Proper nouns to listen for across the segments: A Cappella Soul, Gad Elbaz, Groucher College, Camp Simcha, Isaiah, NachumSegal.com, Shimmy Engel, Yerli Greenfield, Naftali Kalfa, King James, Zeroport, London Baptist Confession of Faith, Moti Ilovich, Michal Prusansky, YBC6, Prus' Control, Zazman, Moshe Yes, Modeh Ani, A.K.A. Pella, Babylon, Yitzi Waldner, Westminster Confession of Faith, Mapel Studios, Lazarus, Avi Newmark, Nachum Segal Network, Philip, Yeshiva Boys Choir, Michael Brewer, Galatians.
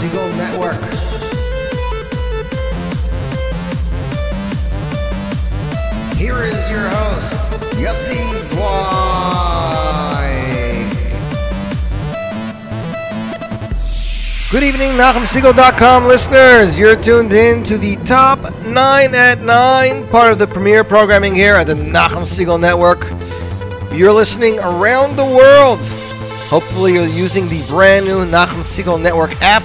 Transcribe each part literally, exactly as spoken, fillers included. Segal Network. Here is your host, Yitzi Waldner. Good evening, Nachum Segal dot com listeners. You're tuned in to the Top nine at nine, part of the premier programming here at the Nachum Segal Network. You're listening around the world. Hopefully you're using the brand new Nachum Segal Network app.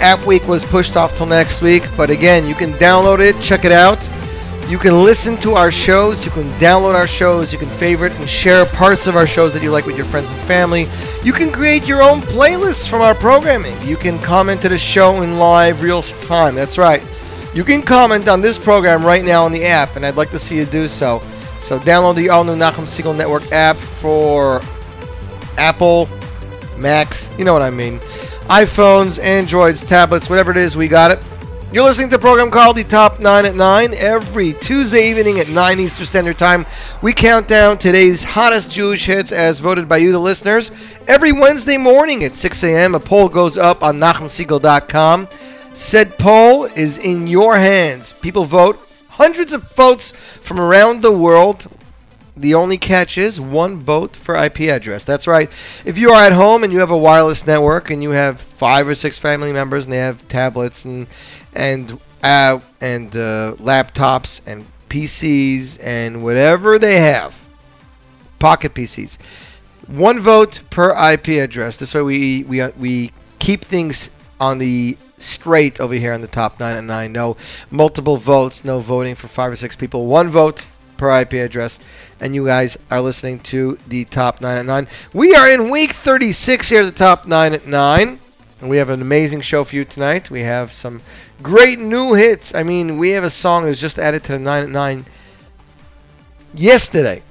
App week was pushed off till next week, but again, you can download it, check it out. You can listen to our shows, you can download our shows, you can favorite and share parts of our shows that you like with your friends and family. You can create your own playlists from our programming. You can comment to the show in live real time, that's right. You can comment on this program right now on the app, and I'd like to see you do so. So download the all-new Nachum Segal Network app for Apple, Macs, you know what I mean. iPhones, Androids, tablets, whatever it is, we got it. You're listening to a program called The Top nine at nine every Tuesday evening at nine Eastern Standard Time. We count down today's hottest Jewish hits as voted by you, the listeners. Every Wednesday morning at six a.m., a poll goes up on Nachum Segal dot com. Said poll is in your hands. People vote. Hundreds of votes from around the world. The only catch is one vote for I P address. That's right. If you are at home and you have a wireless network and you have five or six family members and they have tablets and and uh, and uh, laptops and P Cs and whatever they have, pocket P Cs, one vote per I P address. This way we we we keep things on the straight over here on the Top nine at nine. No multiple votes, no voting for five or six people. One vote per I P address. And you guys are listening to the Top nine at nine. We are in week thirty-six here at the Top nine at nine. And we have an amazing show for you tonight. We have some great new hits. I mean, we have a song that was just added to the nine at nine yesterday.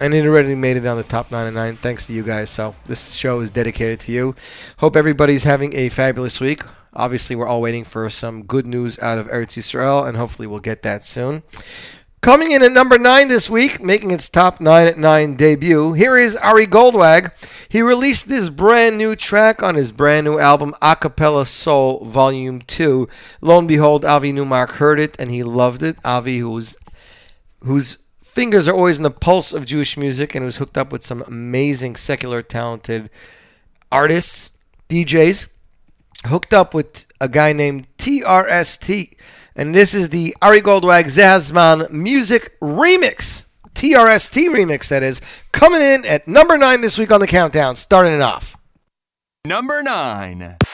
And it already made it on the Top nine at nine. Thanks to you guys. So this show is dedicated to you. Hope everybody's having a fabulous week. Obviously, we're all waiting for some good news out of Eretz Yisrael, and hopefully we'll get that soon. Coming in at number nine this week, making its Top nine at nine debut, here is Ari Goldwag. He released this brand new track on his brand new album, A Cappella Soul, Volume two. Lo and behold, Avi Newmark heard it, and he loved it. Avi, who's, whose fingers are always in the pulse of Jewish music, and was hooked up with some amazing, secular, talented artists, D Js. Hooked up with a guy named T R S T, and this is the Ari Goldwag Zazman Music Remix, T R S T Remix, that is, coming in at number nine this week on the countdown, starting it off. Number nine. There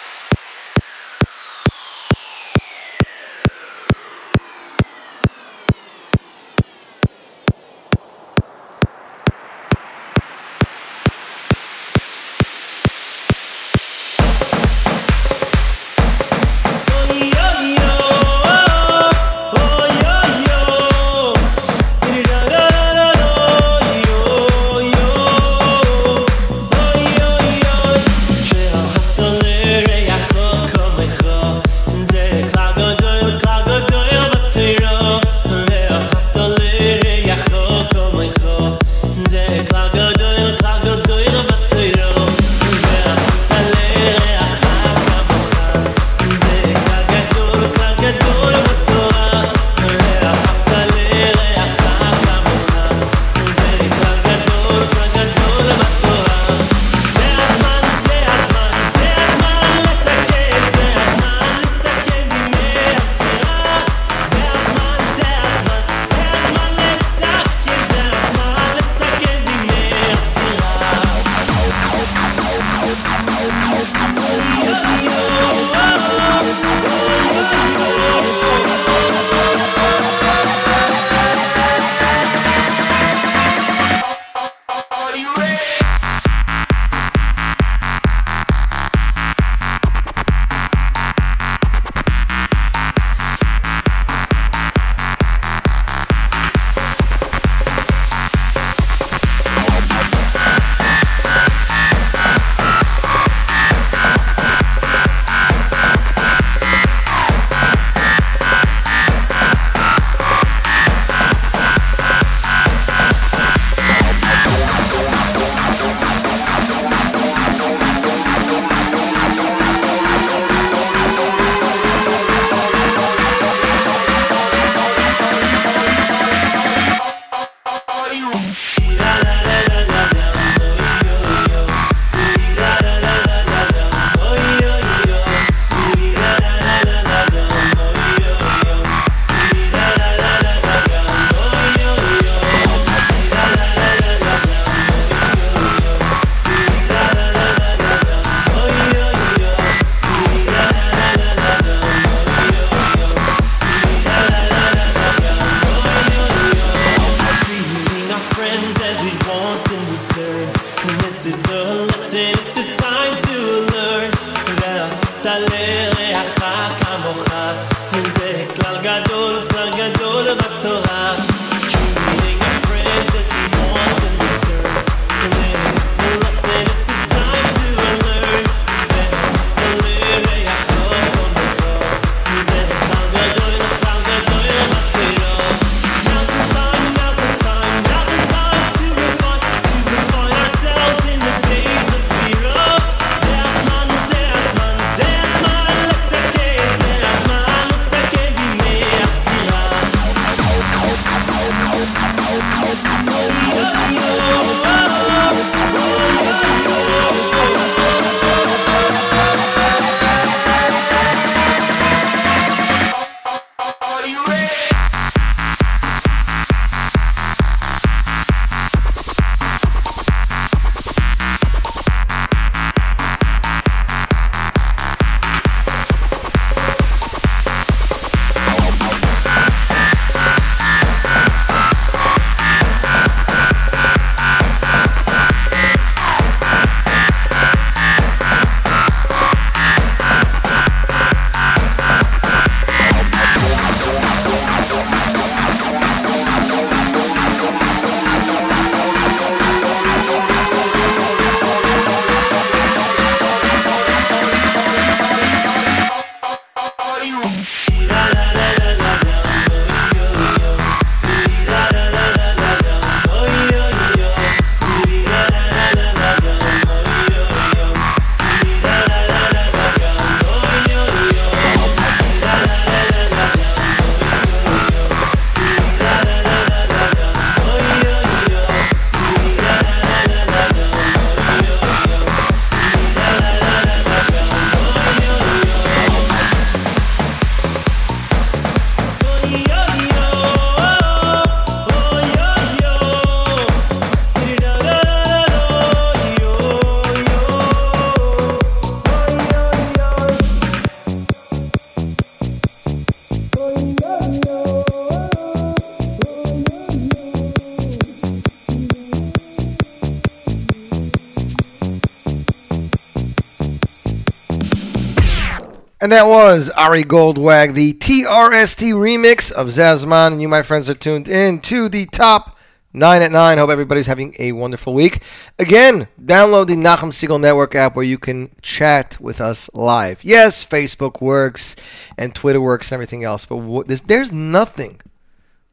And that was Ari Goldwag, the T R S T remix of Zazman. And you, my friends, are tuned in to the Top nine at nine. Hope everybody's having a wonderful week. Again, download the Nachum Segal Network app where you can chat with us live. Yes, Facebook works and Twitter works and everything else. But what, there's, there's nothing,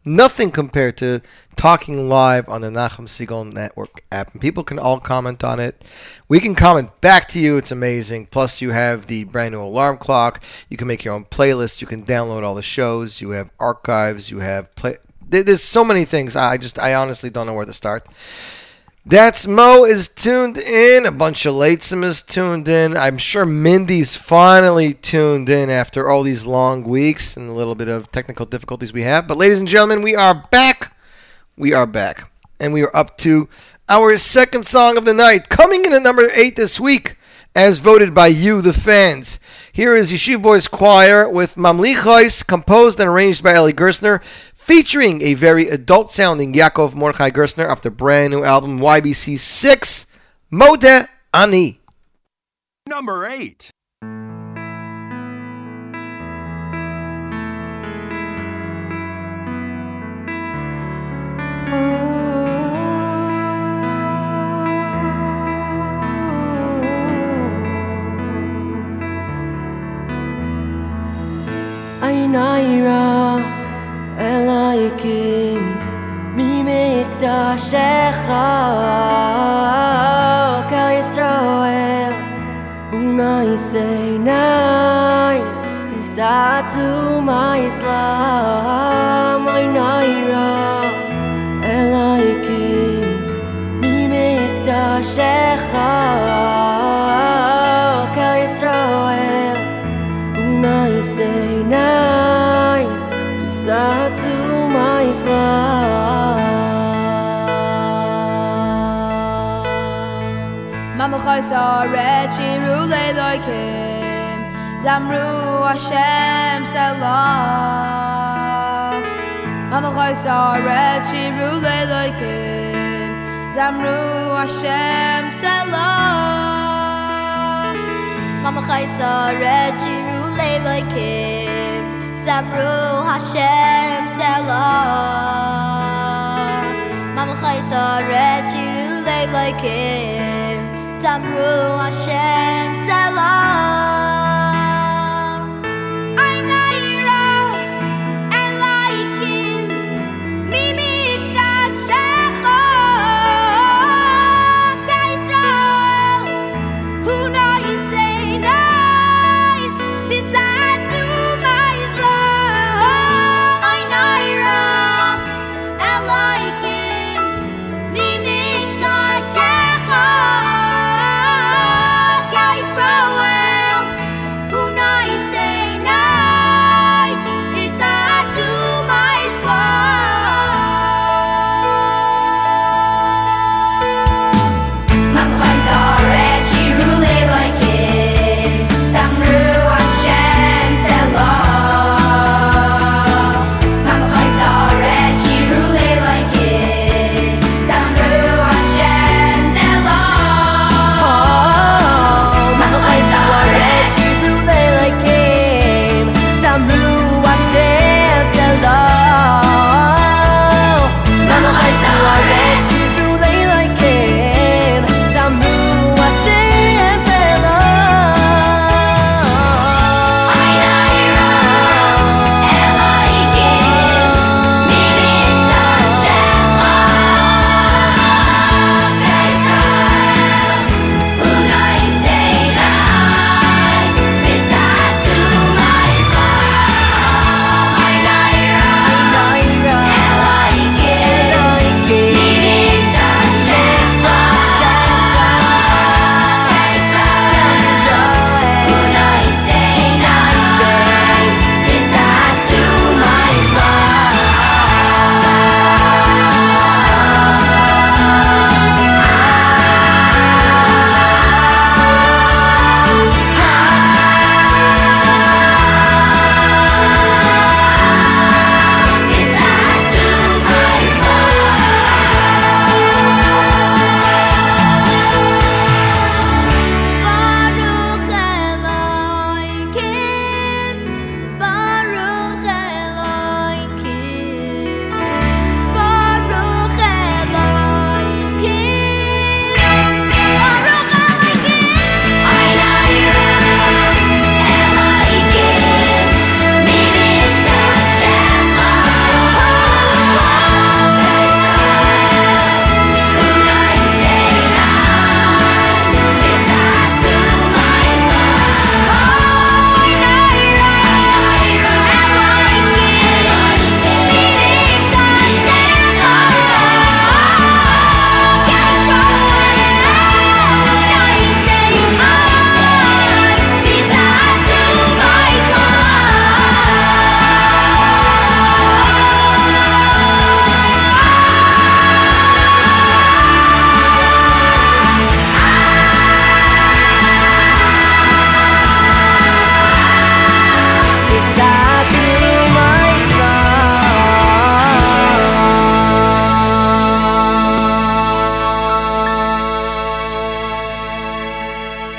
nothing compared to talking live on the Nachum Segal Network app. And people can all comment on it. We can comment back to you. It's amazing. Plus, you have the brand new alarm clock. You can make your own playlist. You can download all the shows. You have archives. You have play. There's so many things. I just, I honestly don't know where to start. That's Mo is tuned in. A bunch of Latesum is tuned in. I'm sure Mindy's finally tuned in after all these long weeks and a little bit of technical difficulties we have. But ladies and gentlemen, we are back. We are back. And we are up to our second song of the night. Coming in at number eight this week, as voted by you, the fans. Here is Yeshiva Boys Choir with Mamli Chois, composed and arranged by Aryeh Gerstner, featuring a very adult-sounding Yaakov Mordechai Gerstner off the brand-new album Y B C six, Modeh Ani. Number eight. Naira Elohim Mimikdashecha Kal Yisrael Unaisei Nais Pisatu Ma'islam Naira Elohim Mimikdashecha Kal Yisrael Unaisei Nais to my Islam Mamli Chois Aret Shiru Leilokim Zamru Hashem Selah Mamli Chois Aret Shiru Leilokim Zamru Hashem Selah Mamli Chois Aret Shiru Leilokim Zabru Hashem Selah Mamchai Saret Shiru Leil Laikim Zabru Hashem Selah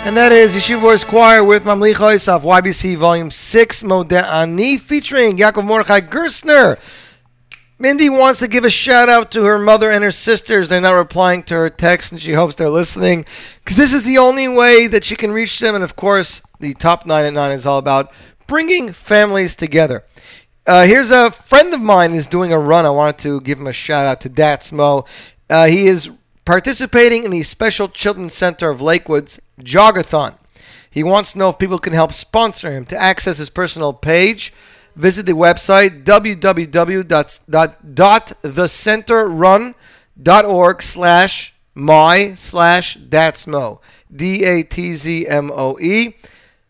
And that is Yeshiva Boys Choir with Mamli Chois of Y B C Volume six, Modeh Ani, featuring Yaakov Mordechai Gerstner. Mindy wants to give a shout out to her mother and her sisters. They're not replying to her text, and she hopes they're listening, because this is the only way that she can reach them. And of course, the Top nine at nine is all about bringing families together. Uh, here's a friend of mine is doing a run. I wanted to give him a shout out to Dats Mo. Uh, he is participating in the Special Children's Center of Lakewood's Jogathon. He wants to know if people can help sponsor him. To access his personal page, visit the website w w w dot the center run dot org slash my slash datzmo. D A T Z M O E.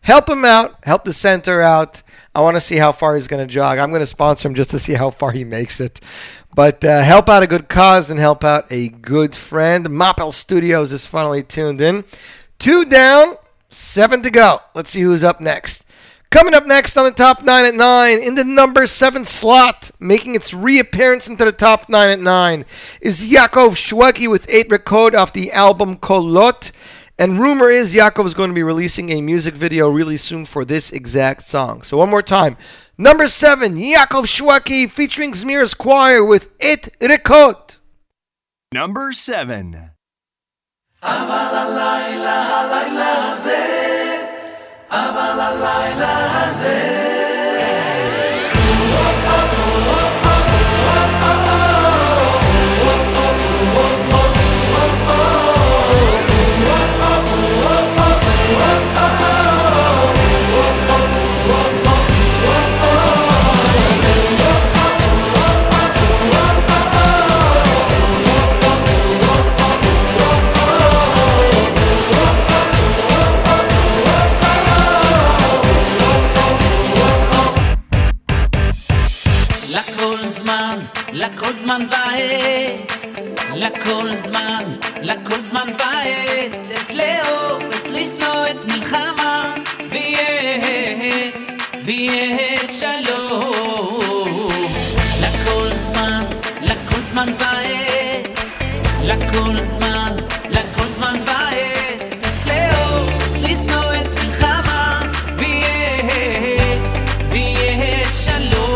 Help him out. Help the center out. I want to see how far he's going to jog. I'm going to sponsor him just to see how far he makes it. But uh, help out a good cause and help out a good friend. Mapel Studios is finally tuned in. Two down, seven to go. Let's see who's up next. Coming up next on the Top nine at nine, in the number seven slot, making its reappearance into the Top nine at nine, is Yaakov Shwekey with eight record off the album Kolot. And rumor is Yaakov is going to be releasing a music video really soon for this exact song. So one more time, Number seven, Yaakov Shwekey featuring Zmir's Choir with It Rekot. Number seven. לכל זמן ועת, לכל זמן, לכל זמן ועת, את לאור, את ריסנו, את מלחמה, ויעת, ויעת שלום. לכל זמן, לכל זמן ועת, לכל זמן, לכל זמן ועת, את לאור, את ריסנו, את מלחמה, ויעת, ויעת שלום.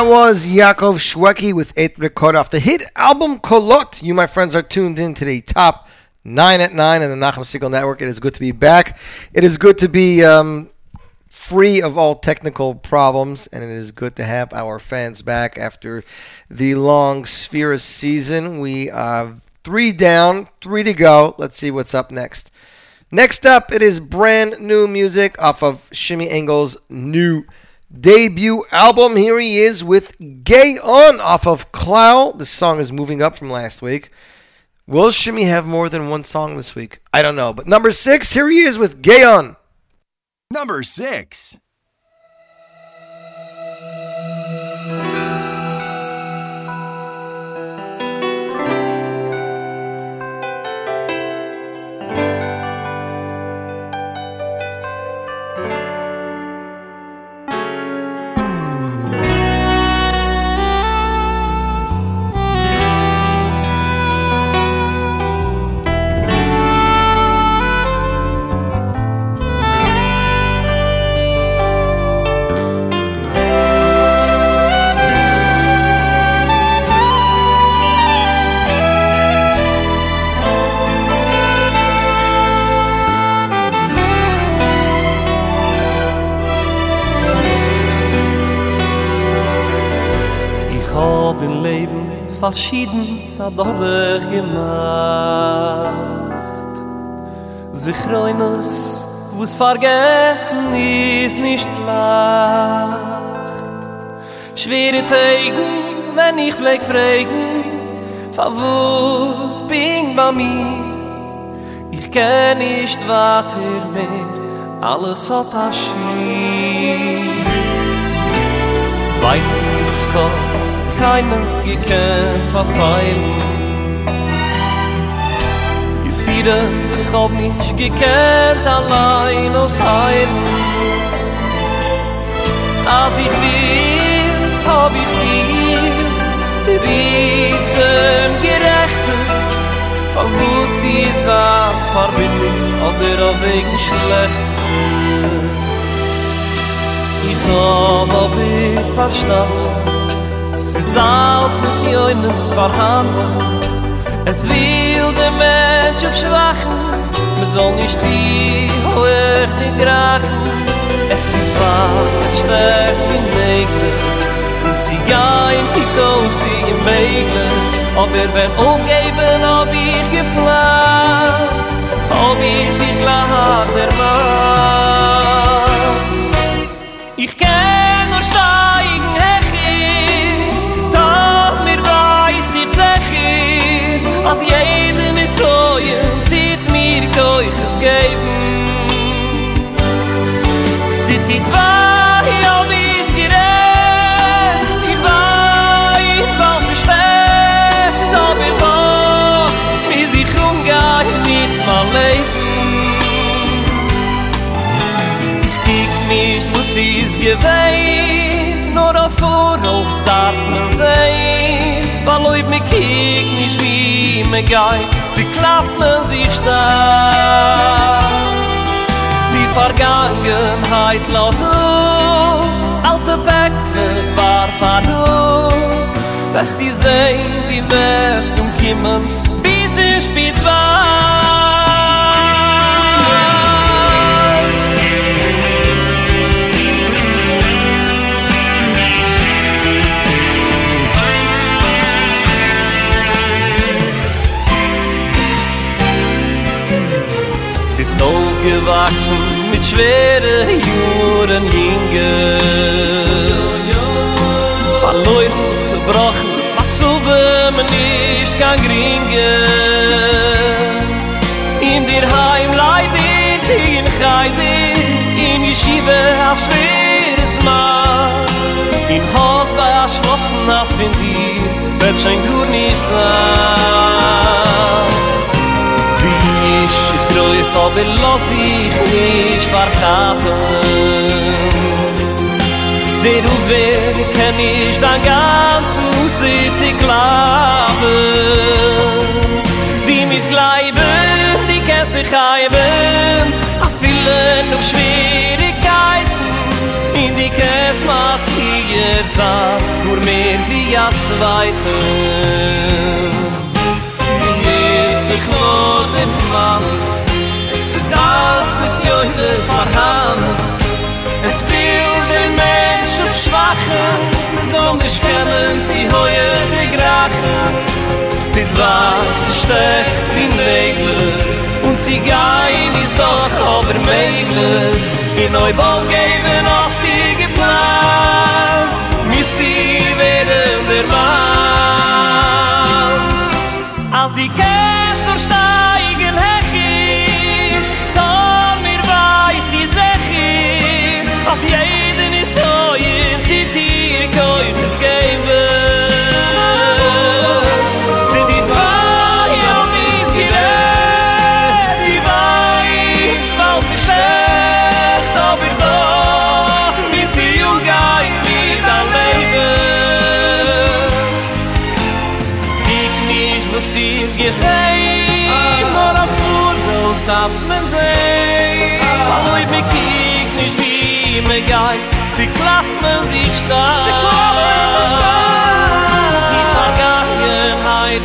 That was Yaakov Shwekey with eight Record off the hit album Kolot. You, my friends, are tuned in to the Top nine at nine in the Nachum Segal Network. It is good to be back. It is good to be um, free of all technical problems, and it is good to have our fans back after the long Sphera season. We are three down, three to go. Let's see what's up next. Next up, it is brand new music off of Shimmy Engel's new debut album. Here he is with Gayon off of Clow. The song is moving up from last week. Will Shimmy have more than one song this week? I don't know. But number six, here he is with Gayon. Number six. hab im Leben verschieden zadorch gemacht. Sich reunes, wo's vergessen ist nicht lacht. Schwere Tage, wenn ich pfleg fragen, verwus bin bei mir. Ich kenn nicht weiter mehr, alles hat Aschir. Weit ist Gott, keiner gekannt verzeihen. Ich sehe das, ich hab mich gekannt, allein aus Heilen. Als ich will, hab ich viel, die Ritzen gerechte, von wo sie sind, verbittet oder auf wegen schlecht. Ich hab aber verstanden, es ist als nicht jenes vorhanden. Es will der Mensch abschwachen, man soll nicht ziehen, hoch die Grachen. Es tut wahr, es stärkt wie Nägel, und sie gehen, kickt aus wie im Mägel. Ob er wird aufgeben, ob ich geplant, ob ich sie klar erwartet. Ich kann nur steigen, auf jeden ist so, ihr tät mir Keuches geben. Sie tät wei, ob ich's gerecht, ich wei, was ich schlecht, ob ich wach, bis ich umgehe mit meinem Leben. Ich kiek nicht, wo sie es gewähnt, nur auf Fotos darf man sehen, weil Leute mich kiek nicht wie me gei, sie klappen sich stark. Die Vergangenheit los auf, alte Bäcke war verloren. Was die sehen, die wirst du kommen, bis ich spät war. Ist aufgewachsen mit schweren Juren jünger, verleumd, zerbrochen, macht so, wenn man nicht kann gringen. In der Heim leidet, in Heide, in Yeshiva, ein schweres Mal. In Haus bei erschlossen, als wenn dir wird schon gut nicht sein. Es groß, aber lass ich nicht verraten. Der Uwer kann ich den ganzen Sitz glauben. Die missgleiben, die kannst dich heiben, auf vielen auf Schwierigkeiten. In die Käse macht sie jetzt ab, nur mehr wie ein Zweiter. Ich nur den Mann, es ist als des Jönes Mahan. Es will den Menschen schwachen, man soll nicht kennen, sie heuer begrachen. Es steht was, sie stecht wie Nägel, und sie gehen ist doch aber Mägel. In euch Ball geben, als die geplant, müsst ihr werden der Mann. Als die steigen hechir, da mir weiß die Sechir, als jeden ist so, ihr tippt ihr könnt es geben. Sind die drei, ob ich's gerät, ich weiß, was ich schlecht, ob ich doch, bis die Jugend wieder leben. Ich nicht, was sie es gerät, darf man sehen, aber ich bekieg nicht wie mir geht, sie klappen sich stark, sie klappen sich stark. Die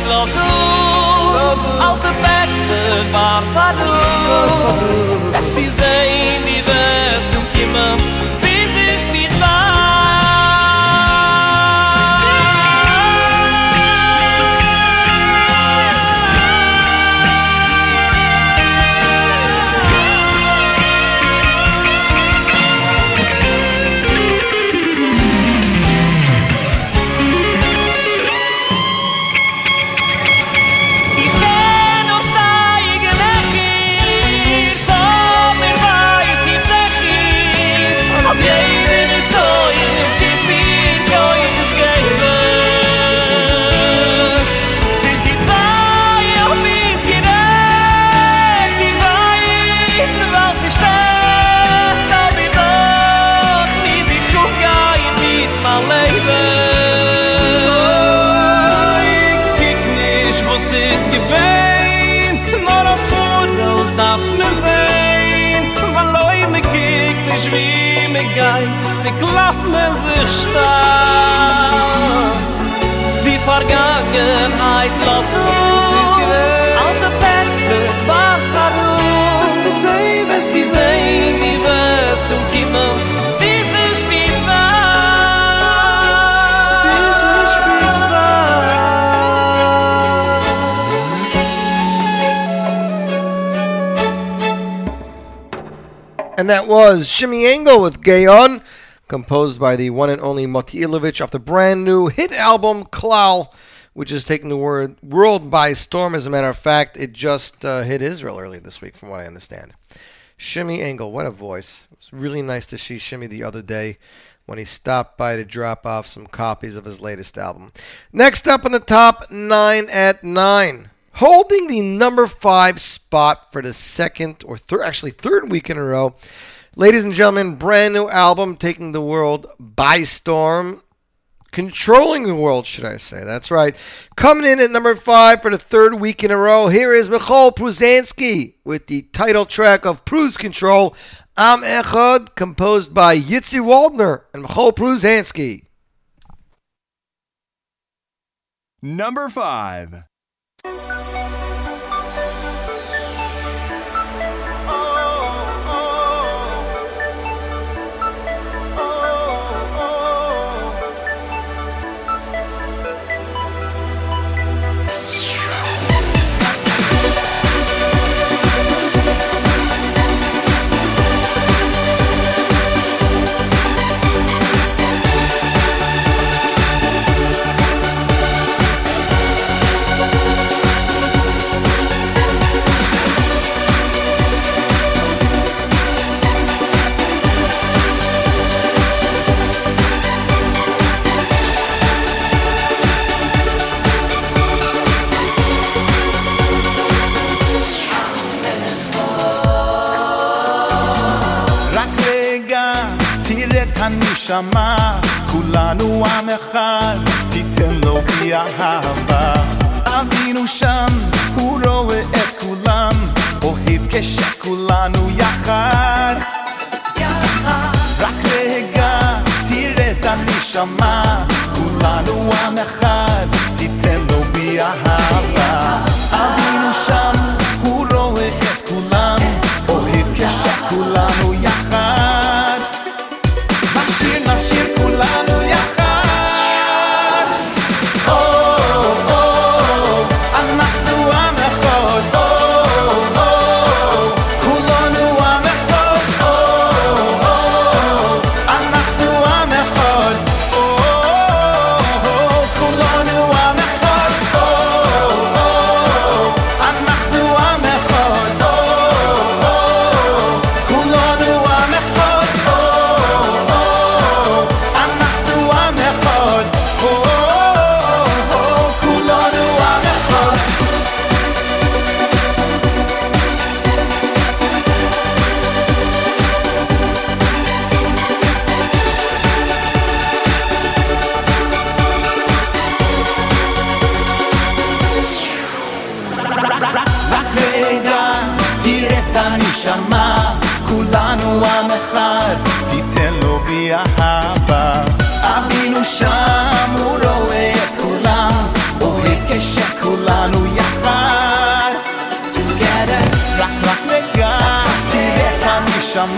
Vergangenheit los los, alte Bette war verloren, es die sehen, die wirst du kommen, bis ich spät war. darf mir sein, weil Leute mich kicken, nicht wie mir geht, sie klappen sich stark. Die Vergangenheit lass uns es gewöhnen, alte Perle war verloren. Was die See, was die See, die wirst du kommen. And that was Shimmy Engel with Gayon, composed by the one and only Moti Ilovich off the brand new hit album Clow, which is taking the word world by storm. As a matter of fact, it just uh, hit Israel earlier this week, from what I understand. Shimmy Engel, what a voice. It was really nice to see Shimmy the other day when he stopped by to drop off some copies of his latest album. Next up on the top nine at nine. Holding the number five spot for the second or third, actually third week in a row. Ladies and gentlemen, brand new album taking the world by storm. Controlling the world, should I say. That's right. Coming in at number five for the third week in a row, here is Michal Prusansky with the title track of Prus Control, Am Echad, composed by Yitzi Waldner and Michal Prusansky. Number five. הנשמה, כולנו עם אחד, תיתן לו בי אהבה. אבינו שם, הוא רואה את כולם, אוהב כשכולנו יחד. רק רגע, תראה את הנשמה, כולנו עם אחד, תיתן לו בי אהבה. אבינו שם, הוא רואה את כולם, אוהב כשכולנו יחד. I'm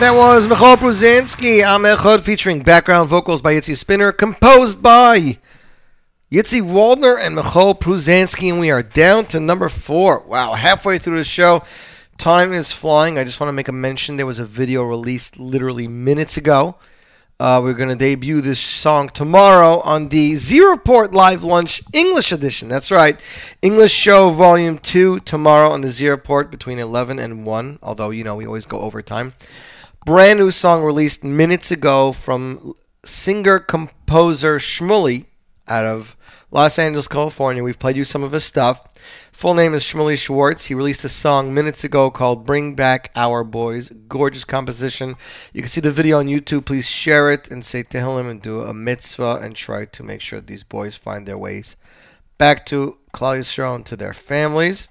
And that was Michal Prusansky, Am Echad, featuring background vocals by Yitzi Spinner, composed by Yitzi Waldner and Michal Prusansky, and we are down to number four. Wow, halfway through the show. Time is flying. I just want to make a mention. There was a video released literally minutes ago. Uh, we're going to debut this song tomorrow on the Zeroport Live Lunch English edition. That's right. English show volume two tomorrow on the Zeroport between eleven and one. Although, you know, we always go overtime. Brand new song released minutes ago from singer-composer Shmuley out of Los Angeles, California. We've played you some of his stuff. Full name is Shmuley Schwartz. He released a song minutes ago called Bring Back Our Boys. Gorgeous composition. You can see the video on YouTube. Please share it and say Tehillim and do a mitzvah and try to make sure these boys find their ways back to Klal Yisrael and to their families.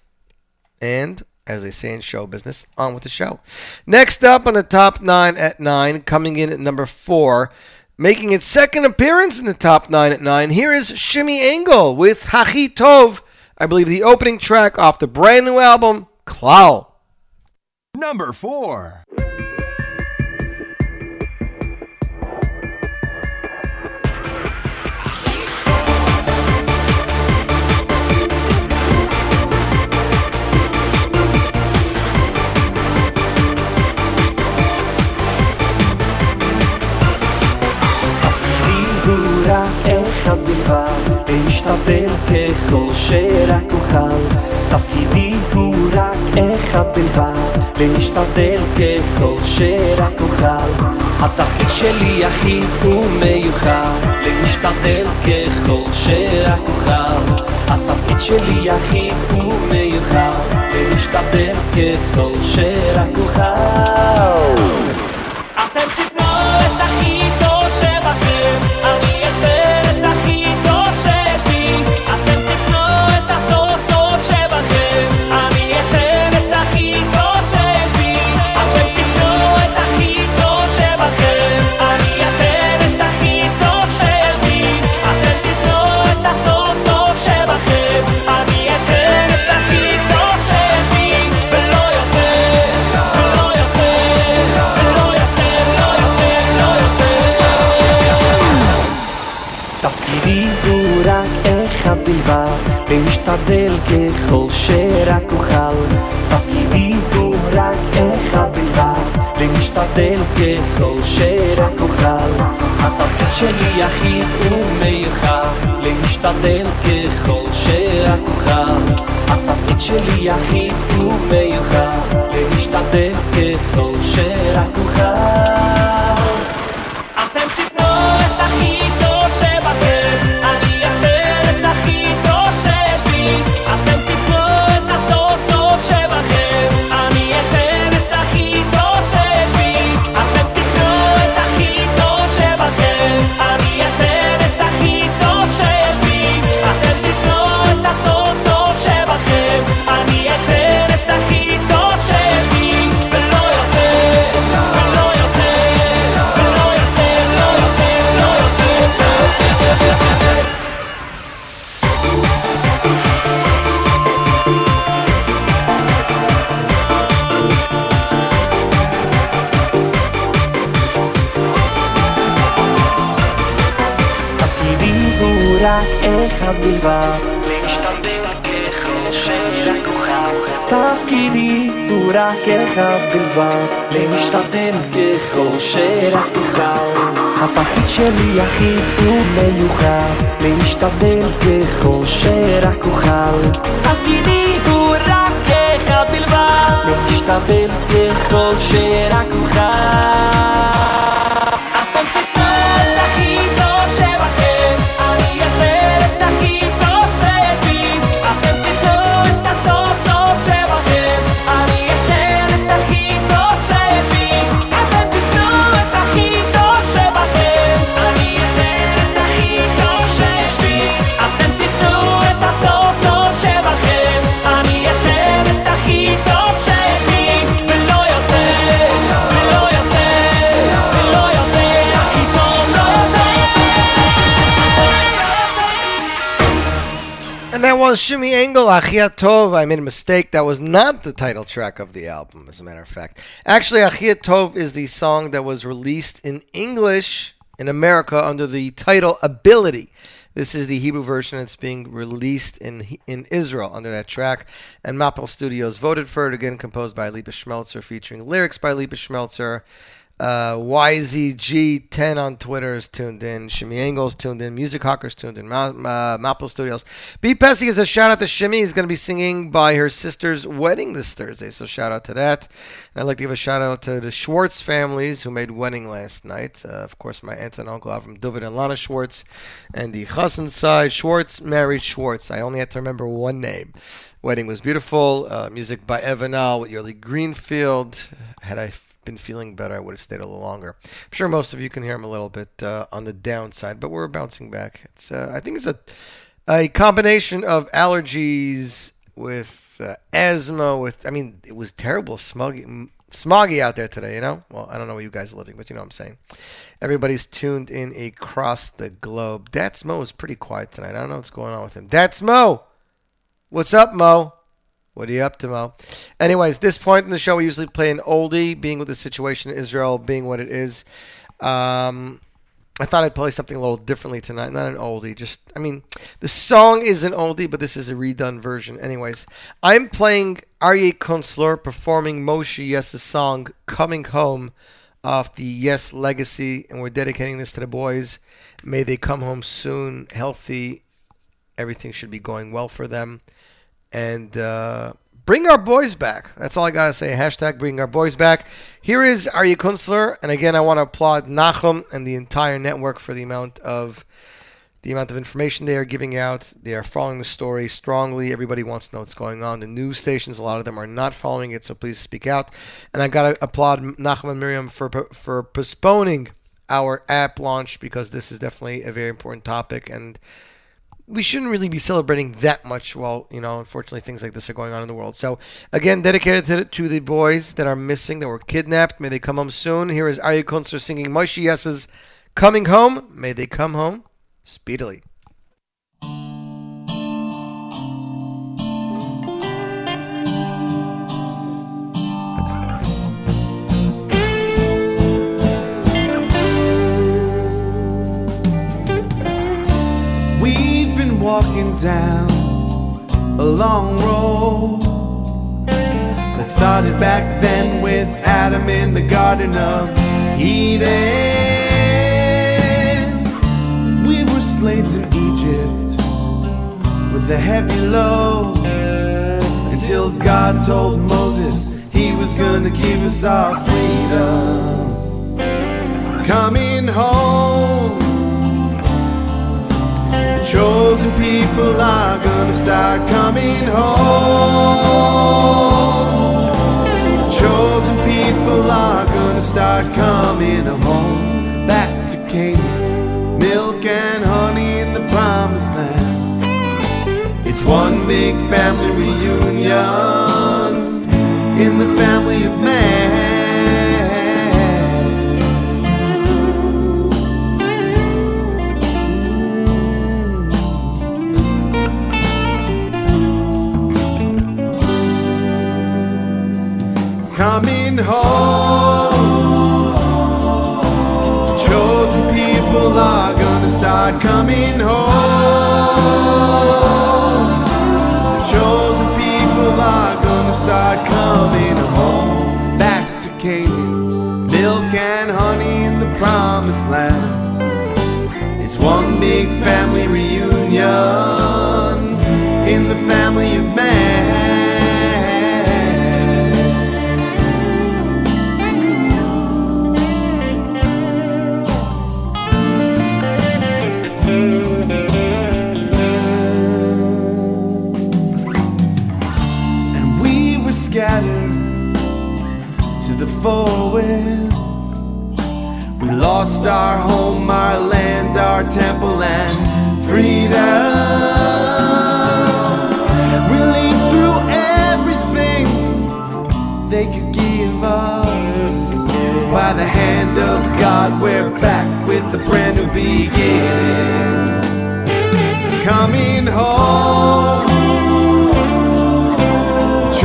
And as they say in show business, on with the show. Next up on the top nine at nine, coming in at number four, making its second appearance in the top nine at nine, here is Shimmy Engel with Hachi Tov, I believe the opening track off the brand new album, Clow. Number four. אחד בלבד, להשתפר ככל שרק אוכל. תפקידי הוא רק אחד בלבד, להשתדל ככל שרק אוכל. התפקיד שלי הכי הוא מיוחד, להשתדל ככל שרק אוכל. התפקיד שלי הכי הוא מיוחד, להשתדל ככל שרק אוכל. אתם תתנו את הכי טוב שבכם, אני אתן להשתדל ככל שרק אוכל. תפקידי הוא רק אחד בלבד, להשתדל ככל שרק אוכל. התפקיד שלי יחיד ומיוחד, להשתדל ככל שרק אוכל. התפקיד שלי יחיד ומיוחד, להשתדל ככל שרק אוכל. אתם תתנו את הכי טוב שבכם, אני אתן את הכי בלבד, להשתדל ככל שרק אוכל. תפקידי הוא רק אחד בלבד, להשתדל ככל שרק אוכל. התפקיד שלי יחיד ומיוחד, להשתדל ככל שרק אוכל. תפקידי הוא רק אחד בלבד, להשתדל ככל שרק אוכל. Below was Shimmy Engel, Achia Tov. I made a mistake. That was not the title track of the album, as a matter of fact. Actually, Achia Tov is the song that was released in English in America under the title Ability. This is the Hebrew version that's being released in in Israel under that track. And Mapple Studios voted for it. Again, composed by Lipa Schmeltzer, featuring lyrics by Lipa Schmeltzer. Uh, Y Z G ten on Twitter is tuned in. Shimmy Engel's tuned in. Music Hawker's tuned in. Ma- Ma- Mapple Studios. B. Pesci gives a shout out to Shimmy. He's going to be singing by her sister's wedding this Thursday. So shout out to that. And I'd like to give a shout out to the Schwartz families who made wedding last night. Uh, of course, my aunt and uncle Avram Dovid and Lana Schwartz. And the Chassan side. Schwartz married Schwartz. I only had to remember one name. Wedding was beautiful. Uh, music by Evanal with Yerli Greenfield. Had I been feeling better, I would have stayed a little longer. I'm sure most of you can hear him a little bit uh, on the downside, but we're bouncing back. It's uh, I think it's a a combination of allergies with uh, asthma. With I mean, it was terrible smoggy smoggy out there today. You know, well, I don't know where you guys are living, but you know what I'm saying. Everybody's tuned in across the globe. That's Mo is pretty quiet tonight. I don't know what's going on with him. That's Mo. What's up, Mo? What are you up to, Mo? Anyways, this point in the show, we usually play an oldie, being with the situation in Israel, being what it is. Um, I thought I'd play something a little differently tonight. Not an oldie, just, I mean, the song is an oldie, but this is a redone version. Anyways, I'm playing Aryeh Kunstler performing Moshe Yes' song, Coming Home, off the Yes Legacy, and we're dedicating this to the boys. May they come home soon, healthy. Everything should be going well for them. And uh, bring our boys back. That's all I got to say. Hashtag bring our boys back. Here is Aryeh Kunstler. And again, I want to applaud Nachum and the entire network for the amount of the amount of information they are giving out. They are following the story strongly. Everybody wants to know what's going on. The news stations, a lot of them are not following it, so please speak out. And I got to applaud Nachum and Miriam for for postponing our app launch, because this is definitely a very important topic. And we shouldn't really be celebrating that much while, you know, unfortunately things like this are going on in the world. So, again, dedicated to, to the boys that are missing, that were kidnapped. May they come home soon. Here is Aryeh Kunstler singing Moshe Yes's Coming Home. May they come home speedily. Walking down a long road that started back then with Adam in the Garden of Eden. We were slaves in Egypt with a heavy load, until God told Moses he was gonna give us our freedom. Coming home, chosen people are gonna start coming home. The chosen people are gonna start coming home, back to Canaan, milk and honey in the promised land. It's one big family reunion in the family of man. Coming home, the chosen people are gonna start coming home. The chosen people are gonna start coming home, back to Canaan, milk and honey in the promised land. It's one big family reunion in the family of man. Scattered to the four winds, we lost our home, our land, our temple, and freedom. We lived through everything they could give us. By the hand of God, we're back with a brand new beginning. Coming home,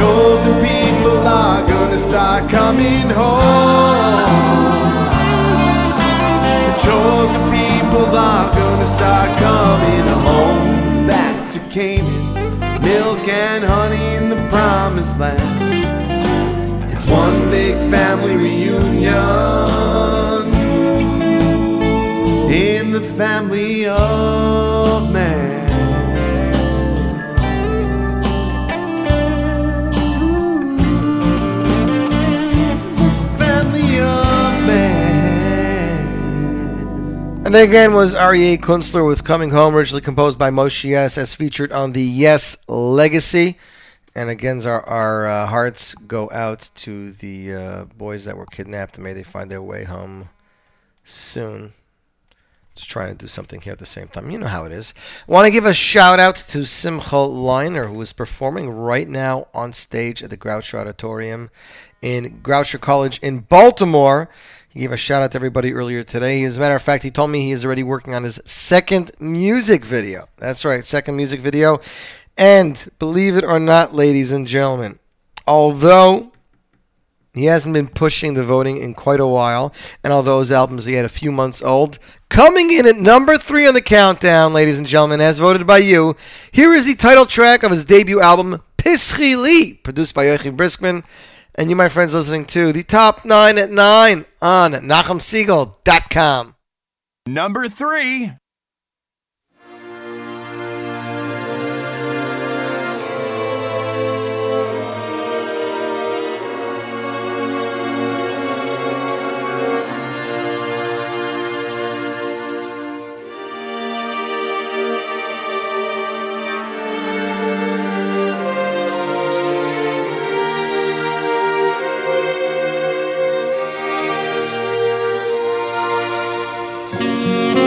chosen people are gonna start coming home. The chosen people are gonna start coming home, back to Canaan, milk and honey in the promised land. It's one big family reunion in the family of man. And then again was Aryeh Kunstler with Coming Home, originally composed by Moshe Yes, as featured on the Yes Legacy. And again, our, our uh, hearts go out to the uh, boys that were kidnapped, and may they find their way home soon. Just trying to do something here at the same time. You know how it is. I want to give a shout-out to Simcha Leiner, who is performing right now on stage at the Groucher Auditorium in Groucher College in Baltimore. He gave a shout-out to everybody earlier today. As a matter of fact, he told me he is already working on his second music video. That's right, second music video. And believe it or not, ladies and gentlemen, although he hasn't been pushing the voting in quite a while, and although his albums are yet a few months old, coming in at number three on the countdown, ladies and gentlemen, as voted by you, here is the title track of his debut album, Pischi Li, produced by Yochi Briskman. And you, my friends, listening to the Top nine at nine on Nachum Segal dot com. Number three.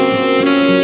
Thank you.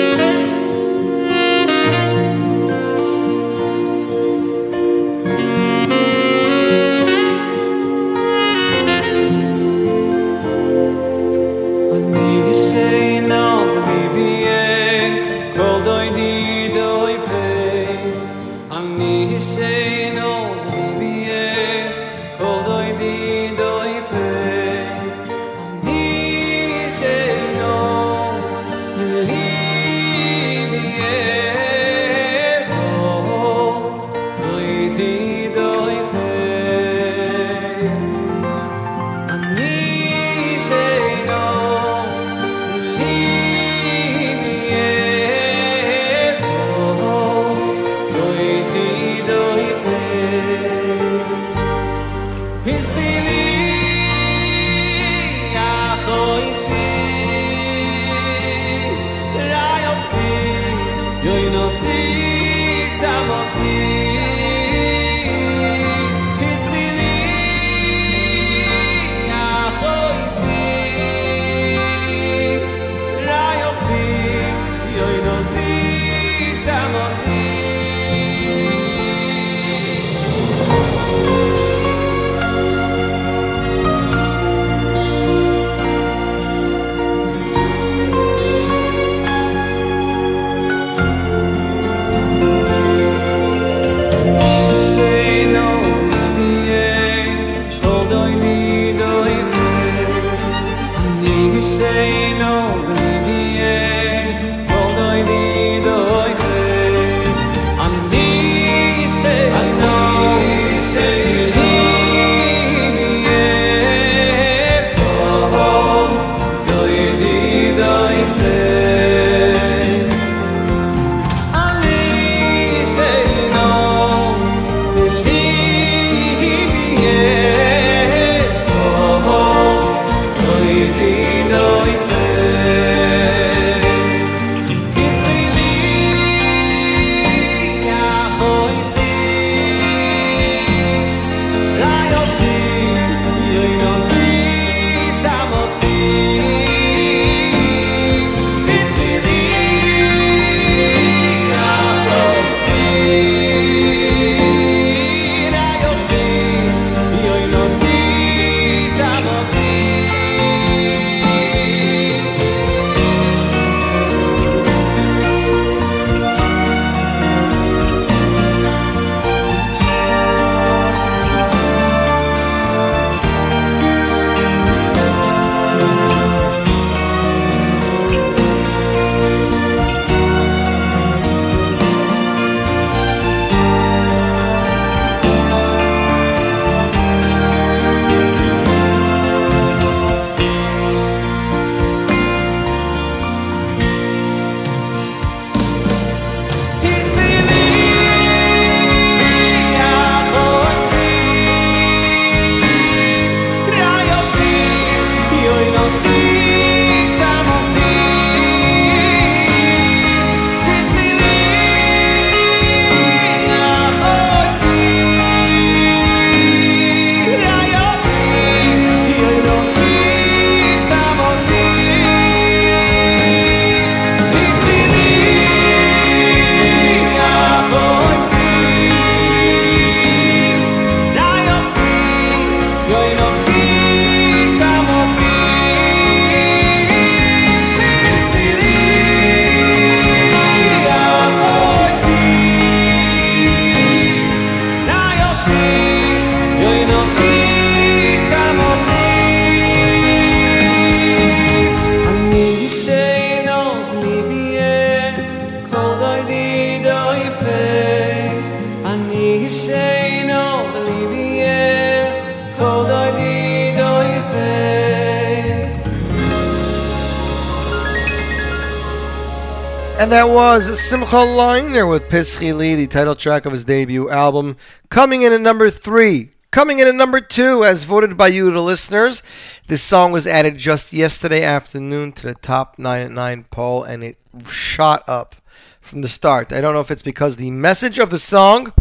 And that was Simcha Leiner with Pischi Li, the title track of his debut album. Coming in at number three. Coming in at number two, as voted by you, the listeners. This song was added just yesterday afternoon to the Top nine at nine poll, and it shot up from the start. I don't know if it's because the message of the song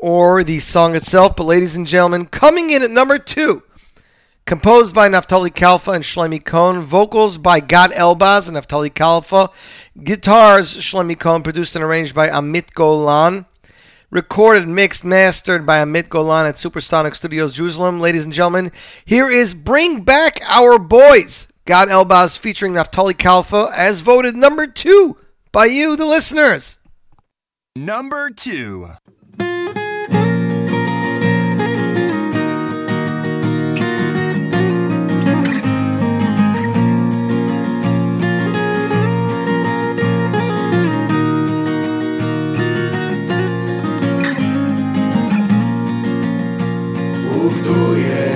or the song itself, but ladies and gentlemen, coming in at number two. Composed by Naftali Kalfa and Shlomi Kohn. Vocals by Gad Elbaz and Naftali Kalfa. Guitars, Shlomi Kohn. Produced and arranged by Amit Golan. Recorded, mixed, mastered by Amit Golan at Supersonic Studios, Jerusalem. Ladies and gentlemen, here is Bring Back Our Boys. Gad Elbaz featuring Naftali Kalfa, as voted number two by you, the listeners. Number two.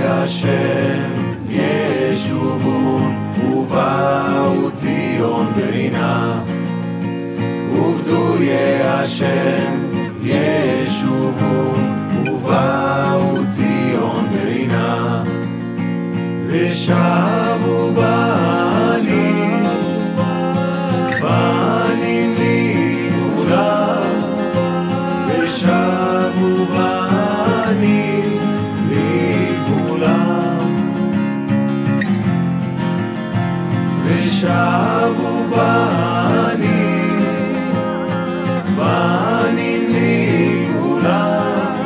Hashem yeshuvun uva'u Zion berina. Uvdu ye Hashem yeshuvun uva'u Zion berina. Veshavu bani bani li ura. Veshavu bani. Shavu bani, bani li kulam.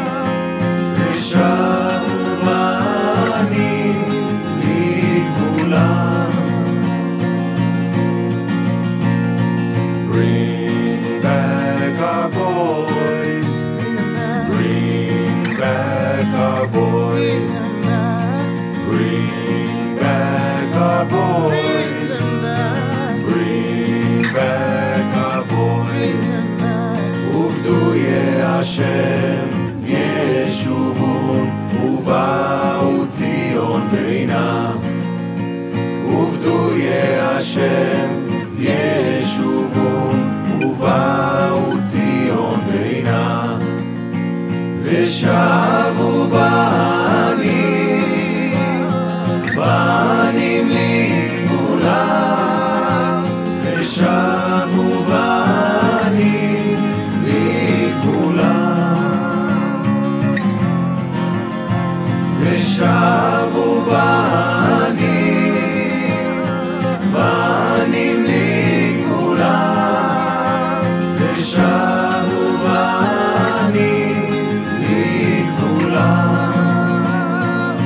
Shavu bani li kulam. Bring back our boys. Bring back our boys. Bring back our boys. Hashem yeshuvun uva'u Zion berina. Uvdu ye Hashem yeshuvun uva'u Zion berina. Veshavu banim banim ligvula. Veshavu banim. Shavu banim, banim likulam. Shavu banim likulam.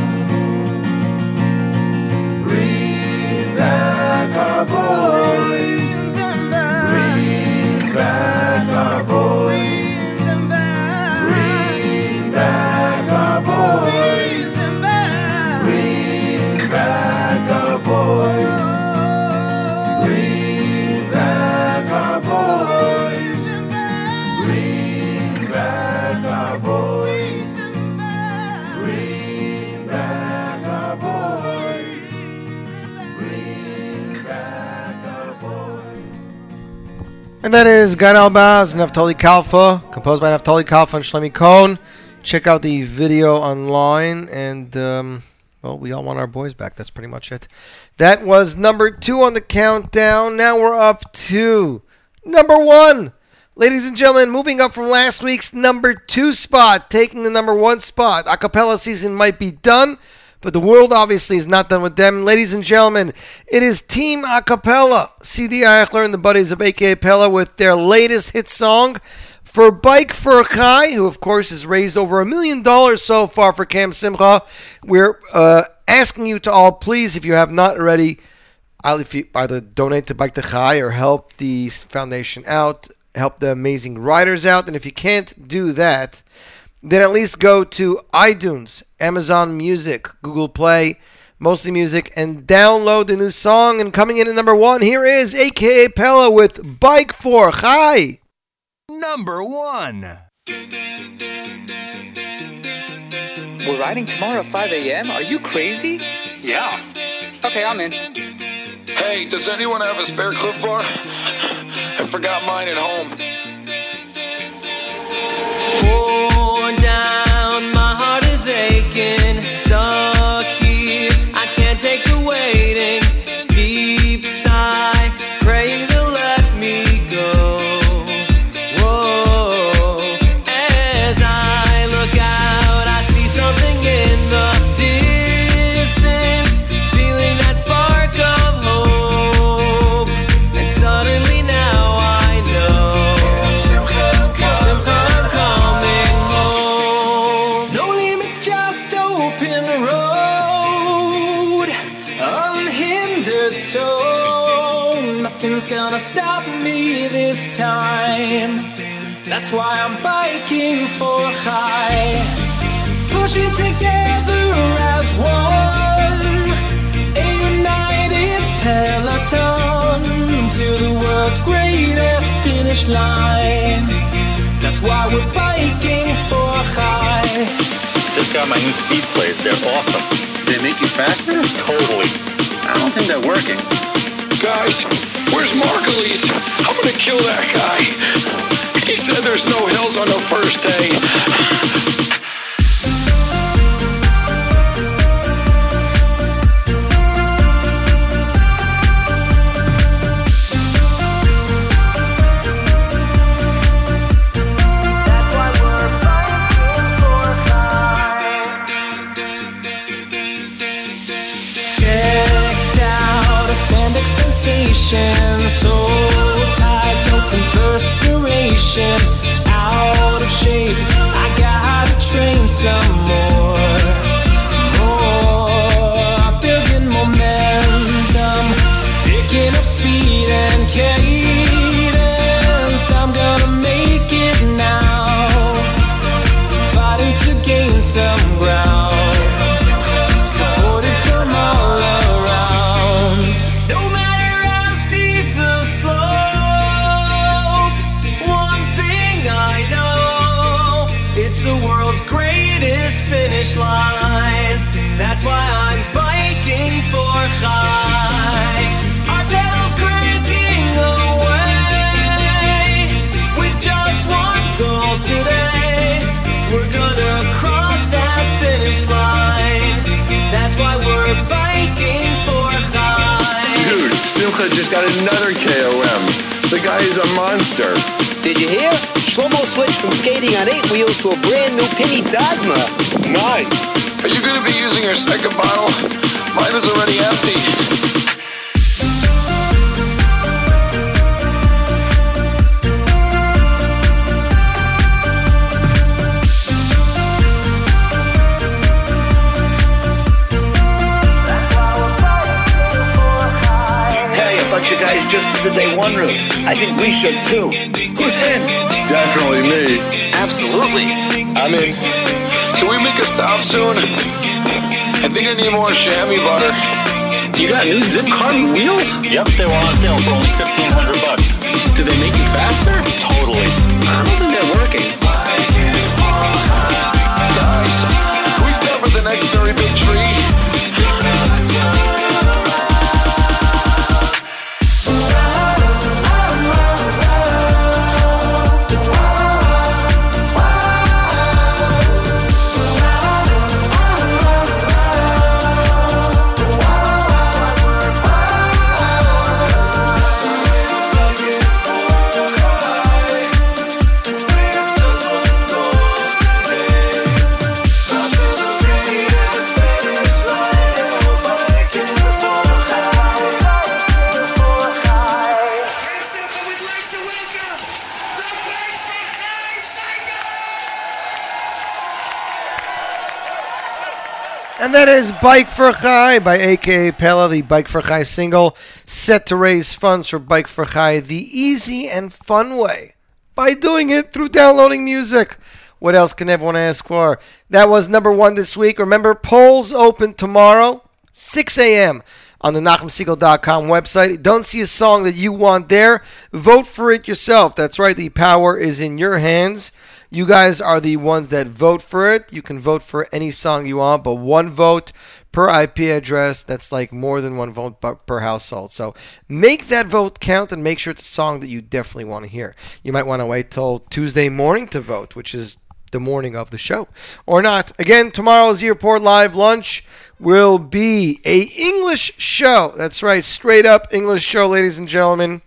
Bring back our boys. Bring back our boys. Bring back our boys. And that is Gad Elbaz, Naftali Kalfa, composed by Naftali Kalfa and Shlomi Kohn. Check out the video online, and um, well, we all want our boys back. That's pretty much it. That was number two on the countdown. Now we're up to number one. Ladies and gentlemen, moving up from last week's number two spot, taking the number one spot. A cappella season might be done, but the world obviously is not done with them. Ladies and gentlemen, it is Team A Cappella, C D Eichler and the buddies of A K A. Pella with their latest hit song for Bike for Chai, who of course has raised over a million dollars so far for Camp Simcha. We're uh, asking you to all please, if you have not already, either donate to Bike to Chai or help the foundation out, help the amazing riders out. And if you can't do that, then at least go to iTunes, Amazon Music, Google Play, Mostly Music, and download the new song. And coming in at number one, here is A K A. Pella with Bike for Chai. Number one. We're riding tomorrow at five a.m.? Are you crazy? Yeah. Okay, I'm in. Hey, does anyone have a spare clip bar? I forgot mine at home. Worn down, my heart is aching. Stuck here, I can't take the waiting. Deep sigh, praying to let me go. Whoa. As I look out, I see something in the distance, feeling that spark of hope. And suddenly now I know Simcha coming home. No limits, just open the road, unhindered soul. Nothing's gonna stop me this time. That's why I'm biking for high, pushing together as one, a united peloton to the world's greatest finish line. That's why we're biking for high. Just got my new speed plates. They're awesome. They make you faster? Totally. I don't think they're working. Guys, where's Margulies? I'm gonna kill that guy. He said there's no hills on the first day. So tired, soaked in perspiration, out of shape. I gotta train some more, more. Building momentum, picking up speed and cadence. I'm gonna make it now, fighting to gain some ground. Line. That's why I'm biking for high. Our pedals cracking away with just one goal today. We're gonna cross that finish line. That's why we're biking for high. Dude, Simcha just got another K O M. The guy is a monster. Did you hear? Shlomo switched from skating on eight wheels to a brand new Penny Dogma. Nice. Are you going to be using your second bottle? Mine is already empty. You guys just did the day one route. I think we should too. Who's in? Definitely me. Absolutely. I'm in. Can we make a stop soon? I think I need more chamois butter. You got new Zip Car wheels? Yep, they were on sale for only fifteen hundred bucks. Do they make you faster? Totally. I don't think they're working. Guys, can we stop at the next very big tree? And that is Bike for Chai by A K A. Pella, the Bike for Chai single set to raise funds for Bike for Chai the easy and fun way by doing it through downloading music. What else can everyone ask for? That was number one this week. Remember, polls open tomorrow, six a.m. on the Nachum Segal dot com website. Don't see a song that you want there. Vote for it yourself. That's right. The power is in your hands. You guys are the ones that vote for it. You can vote for any song you want, but one vote per I P address. That's like more than one vote per household. So make that vote count and make sure it's a song that you definitely want to hear. You might want to wait till Tuesday morning to vote, which is the morning of the show, or not. Again, tomorrow's Airport Live lunch will be a English show. That's right, straight up English show, ladies and gentlemen.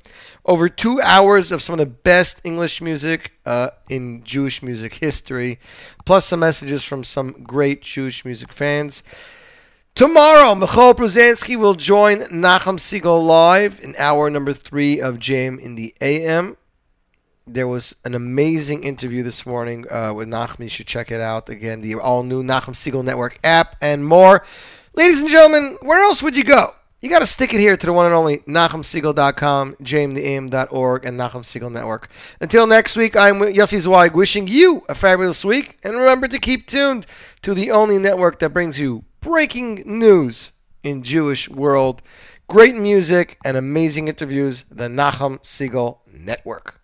Over two hours of some of the best English music uh, in Jewish music history, plus some messages from some great Jewish music fans. Tomorrow, Michal Prusansky will join Nachum Segal Live in hour number three of Jam in the A M. There was an amazing interview this morning uh, with Nachum. You should check it out. Again, the all-new Nachum Segal Network app and more. Ladies and gentlemen, where else would you go? You got to stick it here to the one and only Nachum Segal dot com, Jam the A M dot org, and Nachum Segal Network. Until next week, I'm Yossi Zweig wishing you a fabulous week. And remember to keep tuned to the only network that brings you breaking news in Jewish world, great music, and amazing interviews, the Nachum Segal Network.